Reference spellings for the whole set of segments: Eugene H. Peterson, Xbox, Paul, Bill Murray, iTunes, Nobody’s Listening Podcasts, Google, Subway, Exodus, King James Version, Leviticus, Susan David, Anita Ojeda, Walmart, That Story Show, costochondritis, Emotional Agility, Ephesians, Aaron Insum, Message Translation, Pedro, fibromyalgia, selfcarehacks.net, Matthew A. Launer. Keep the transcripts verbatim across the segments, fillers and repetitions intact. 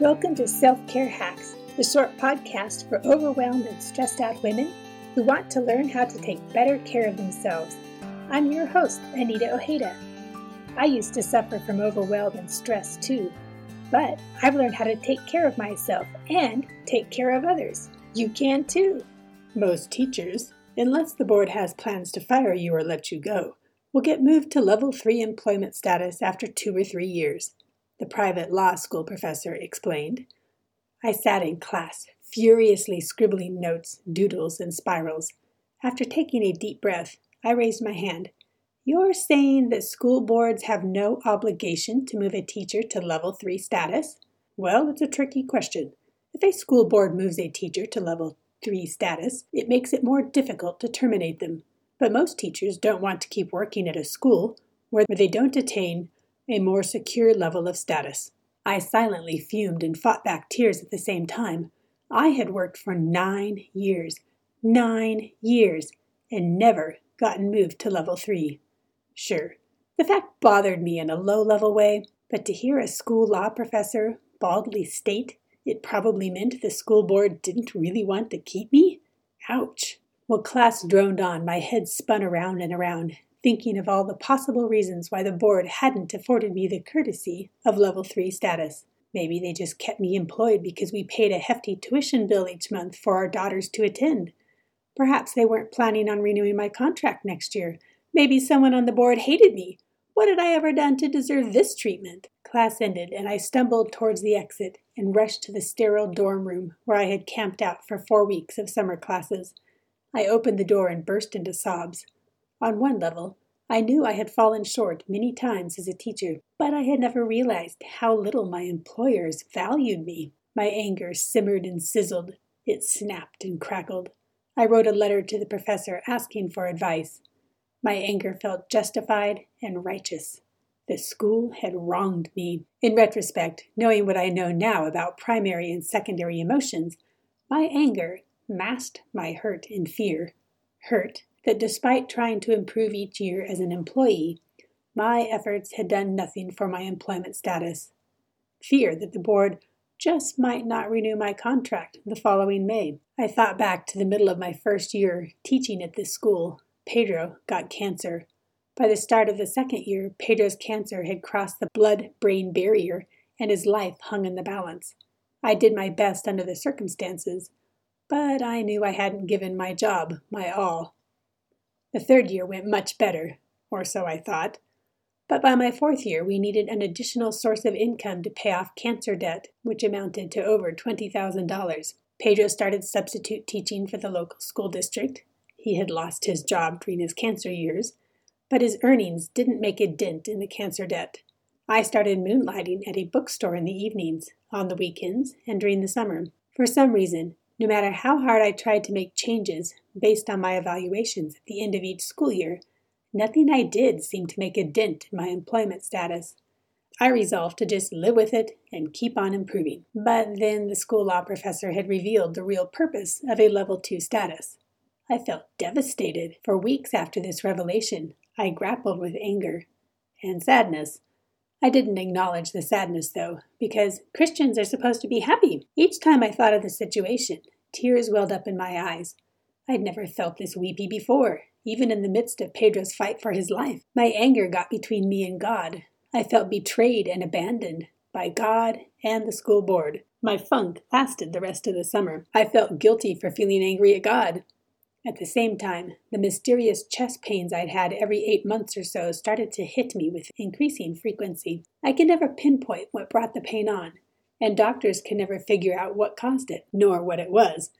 Welcome to Self-Care Hacks, the short podcast for overwhelmed and stressed out women who want to learn how to take better care of themselves. I'm your host, Anita Ojeda. I used to suffer from overwhelm and stress too, but I've learned how to take care of myself and take care of others. You can too. Most teachers, unless the board has plans to fire you or let you go, will get moved to level three employment status after two or three years. The private law school professor explained. I sat in class, furiously scribbling notes, doodles, and spirals. After taking a deep breath, I raised my hand. You're saying that school boards have no obligation to move a teacher to level three status? Well, it's a tricky question. If a school board moves a teacher to level three status, it makes it more difficult to terminate them. But most teachers don't want to keep working at a school where they don't attain a more secure level of status. I silently fumed and fought back tears at the same time. I had worked for nine years, nine years, and never gotten moved to level three. Sure, the fact bothered me in a low-level way, but to hear a school law professor baldly state it probably meant the school board didn't really want to keep me? Ouch. While class droned on, my head spun around and around, thinking of all the possible reasons why the board hadn't afforded me the courtesy of level three status. Maybe they just kept me employed because we paid a hefty tuition bill each month for our daughters to attend. Perhaps they weren't planning on renewing my contract next year. Maybe someone on the board hated me. What had I ever done to deserve this treatment? Class ended, and I stumbled towards the exit and rushed to the sterile dorm room where I had camped out for four weeks of summer classes. I opened the door and burst into sobs. On one level, I knew I had fallen short many times as a teacher, but I had never realized how little my employers valued me. My anger simmered and sizzled. It snapped and crackled. I wrote a letter to the professor asking for advice. My anger felt justified and righteous. The school had wronged me. In retrospect, knowing what I know now about primary and secondary emotions, my anger masked my hurt and fear. Hurt that despite trying to improve each year as an employee, my efforts had done nothing for my employment status. Fear that the board just might not renew my contract the following May. I thought back to the middle of my first year teaching at this school. Pedro got cancer. By the start of the second year, Pedro's cancer had crossed the blood-brain barrier and his life hung in the balance. I did my best under the circumstances, but I knew I hadn't given my job my all. The third year went much better, or so I thought. But by my fourth year, we needed an additional source of income to pay off cancer debt, which amounted to over twenty thousand dollars. Pedro started substitute teaching for the local school district. He had lost his job during his cancer years, but his earnings didn't make a dent in the cancer debt. I started moonlighting at a bookstore in the evenings, on the weekends, and during the summer. For some reason, no matter how hard I tried to make changes based on my evaluations at the end of each school year, nothing I did seemed to make a dent in my employment status. I resolved to just live with it and keep on improving. But then the school law professor had revealed the real purpose of a level two status. I felt devastated. For weeks after this revelation, I grappled with anger and sadness. I didn't acknowledge the sadness, though, because Christians are supposed to be happy. Each time I thought of the situation, tears welled up in my eyes. I'd never felt this weepy before, even in the midst of Pedro's fight for his life. My anger got between me and God. I felt betrayed and abandoned by God and the school board. My funk lasted the rest of the summer. I felt guilty for feeling angry at God. At the same time, the mysterious chest pains I'd had every eight months or so started to hit me with increasing frequency. I can never pinpoint what brought the pain on, and doctors can never figure out what caused it, nor what it was.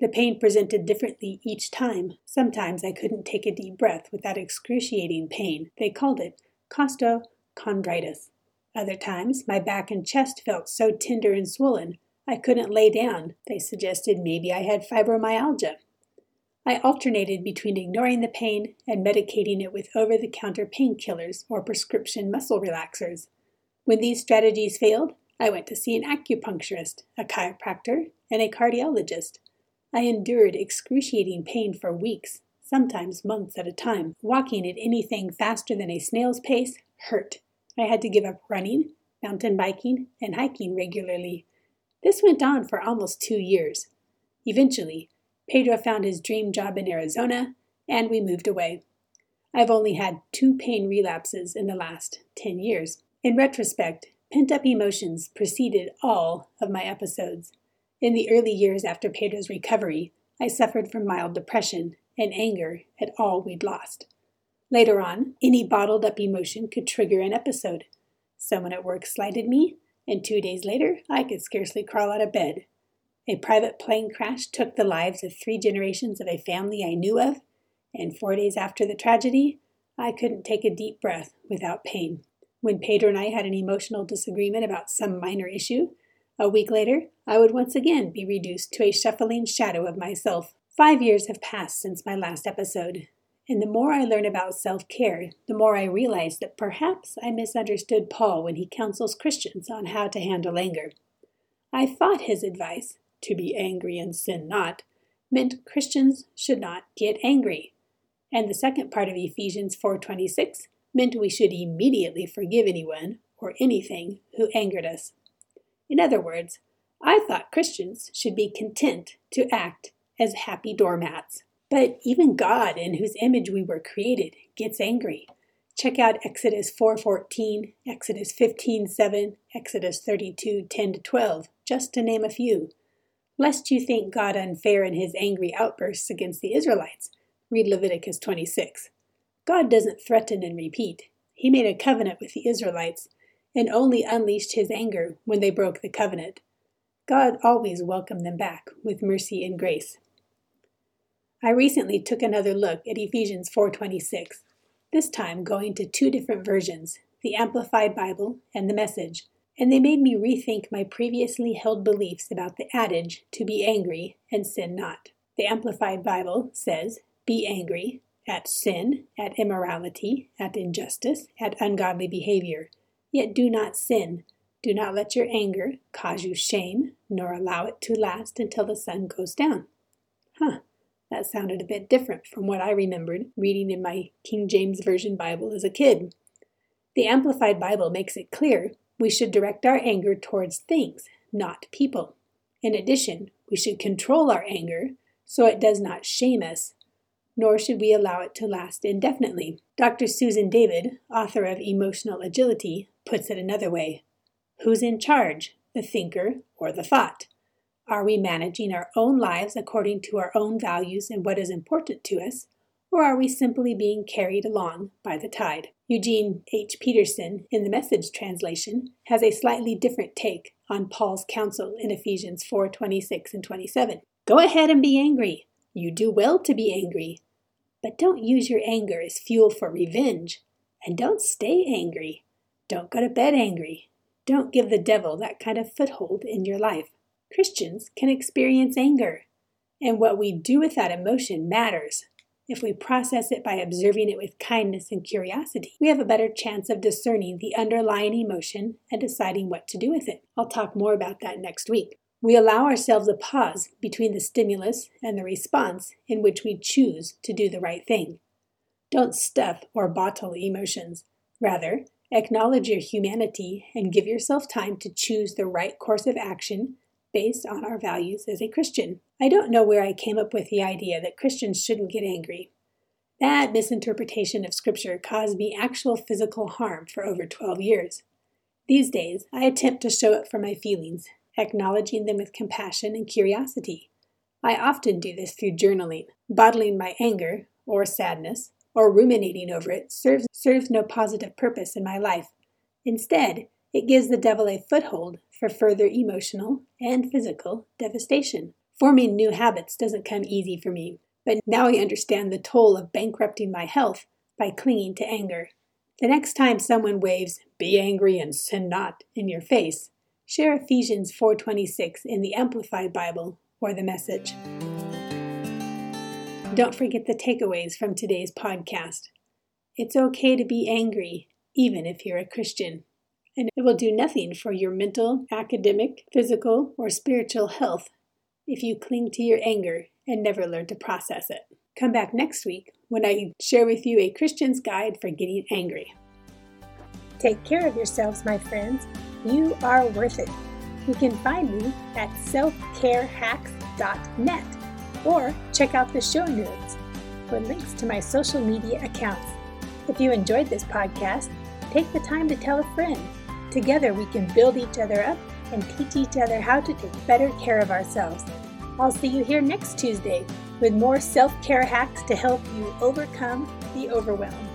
The pain presented differently each time. Sometimes I couldn't take a deep breath without excruciating pain. They called it costochondritis. Other times, my back and chest felt so tender and swollen, I couldn't lay down. They suggested maybe I had fibromyalgia. I alternated between ignoring the pain and medicating it with over-the-counter painkillers or prescription muscle relaxers. When these strategies failed, I went to see an acupuncturist, a chiropractor, and a cardiologist. I endured excruciating pain for weeks, sometimes months at a time. Walking at anything faster than a snail's pace hurt. I had to give up running, mountain biking, and hiking regularly. This went on for almost two years. Eventually, Pedro found his dream job in Arizona, and we moved away. I've only had two pain relapses in the last ten years. In retrospect, pent-up emotions preceded all of my episodes. In the early years after Pedro's recovery, I suffered from mild depression and anger at all we'd lost. Later on, any bottled-up emotion could trigger an episode. Someone at work slighted me, and two days later, I could scarcely crawl out of bed. A private plane crash took the lives of three generations of a family I knew of, and four days after the tragedy, I couldn't take a deep breath without pain. When Pedro and I had an emotional disagreement about some minor issue, a week later, I would once again be reduced to a shuffling shadow of myself. Five years have passed since my last episode, and the more I learn about self-care, the more I realize that perhaps I misunderstood Paul when he counsels Christians on how to handle anger. I thought his advice, to be angry and sin not, meant Christians should not get angry. And the second part of Ephesians four twenty-six meant we should immediately forgive anyone or anything who angered us. In other words, I thought Christians should be content to act as happy doormats. But even God, in whose image we were created, gets angry. Check out Exodus four fourteen, Exodus fifteen seven, Exodus thirty-two ten to twelve, just to name a few. Lest you think God unfair in his angry outbursts against the Israelites, read Leviticus twenty-six. God doesn't threaten and repeat. He made a covenant with the Israelites and only unleashed his anger when they broke the covenant. God always welcomed them back with mercy and grace. I recently took another look at Ephesians four twenty-six, this time going to two different versions, the Amplified Bible and the Message, and they made me rethink my previously held beliefs about the adage to be angry and sin not. The Amplified Bible says, be angry at sin, at immorality, at injustice, at ungodly behavior, yet do not sin. Do not let your anger cause you shame, nor allow it to last until the sun goes down. Huh. That sounded a bit different from what I remembered reading in my King James Version Bible as a kid. The Amplified Bible makes it clear we should direct our anger towards things, not people. In addition, we should control our anger so it does not shame us, nor should we allow it to last indefinitely. Doctor Susan David, author of Emotional Agility, puts it another way. Who's in charge, the thinker or the thought? Are we managing our own lives according to our own values and what is important to us, or are we simply being carried along by the tide? Eugene H. Peterson, in the Message Translation, has a slightly different take on Paul's counsel in Ephesians four twenty-six and twenty-seven. Go ahead and be angry. You do well to be angry. But don't use your anger as fuel for revenge. And don't stay angry. Don't go to bed angry. Don't give the devil that kind of foothold in your life. Christians can experience anger, and what we do with that emotion matters. If we process it by observing it with kindness and curiosity, we have a better chance of discerning the underlying emotion and deciding what to do with it. I'll talk more about that next week. We allow ourselves a pause between the stimulus and the response in which we choose to do the right thing. Don't stuff or bottle emotions. Rather, acknowledge your humanity and give yourself time to choose the right course of action based on our values as a Christian. I don't know where I came up with the idea that Christians shouldn't get angry. That misinterpretation of Scripture caused me actual physical harm for over twelve years. These days, I attempt to show up for my feelings, acknowledging them with compassion and curiosity. I often do this through journaling. Bottling my anger, or sadness, or ruminating over it serves, serves no positive purpose in my life. Instead, it gives the devil a foothold for further emotional and physical devastation. Forming new habits doesn't come easy for me, but now I understand the toll of bankrupting my health by clinging to anger. The next time someone waves, "Be angry and sin not," in your face, share Ephesians four twenty-six in the Amplified Bible or the Message. Don't forget the takeaways from today's podcast. It's okay to be angry, even if you're a Christian. And it will do nothing for your mental, academic, physical, or spiritual health if you cling to your anger and never learn to process it. Come back next week when I share with you a Christian's guide for getting angry. Take care of yourselves, my friends. You are worth it. You can find me at self care hacks dot net or check out the show notes for links to my social media accounts. If you enjoyed this podcast, take the time to tell a friend. Together we can build each other up and teach each other how to take better care of ourselves. I'll see you here next Tuesday with more self-care hacks to help you overcome the overwhelm.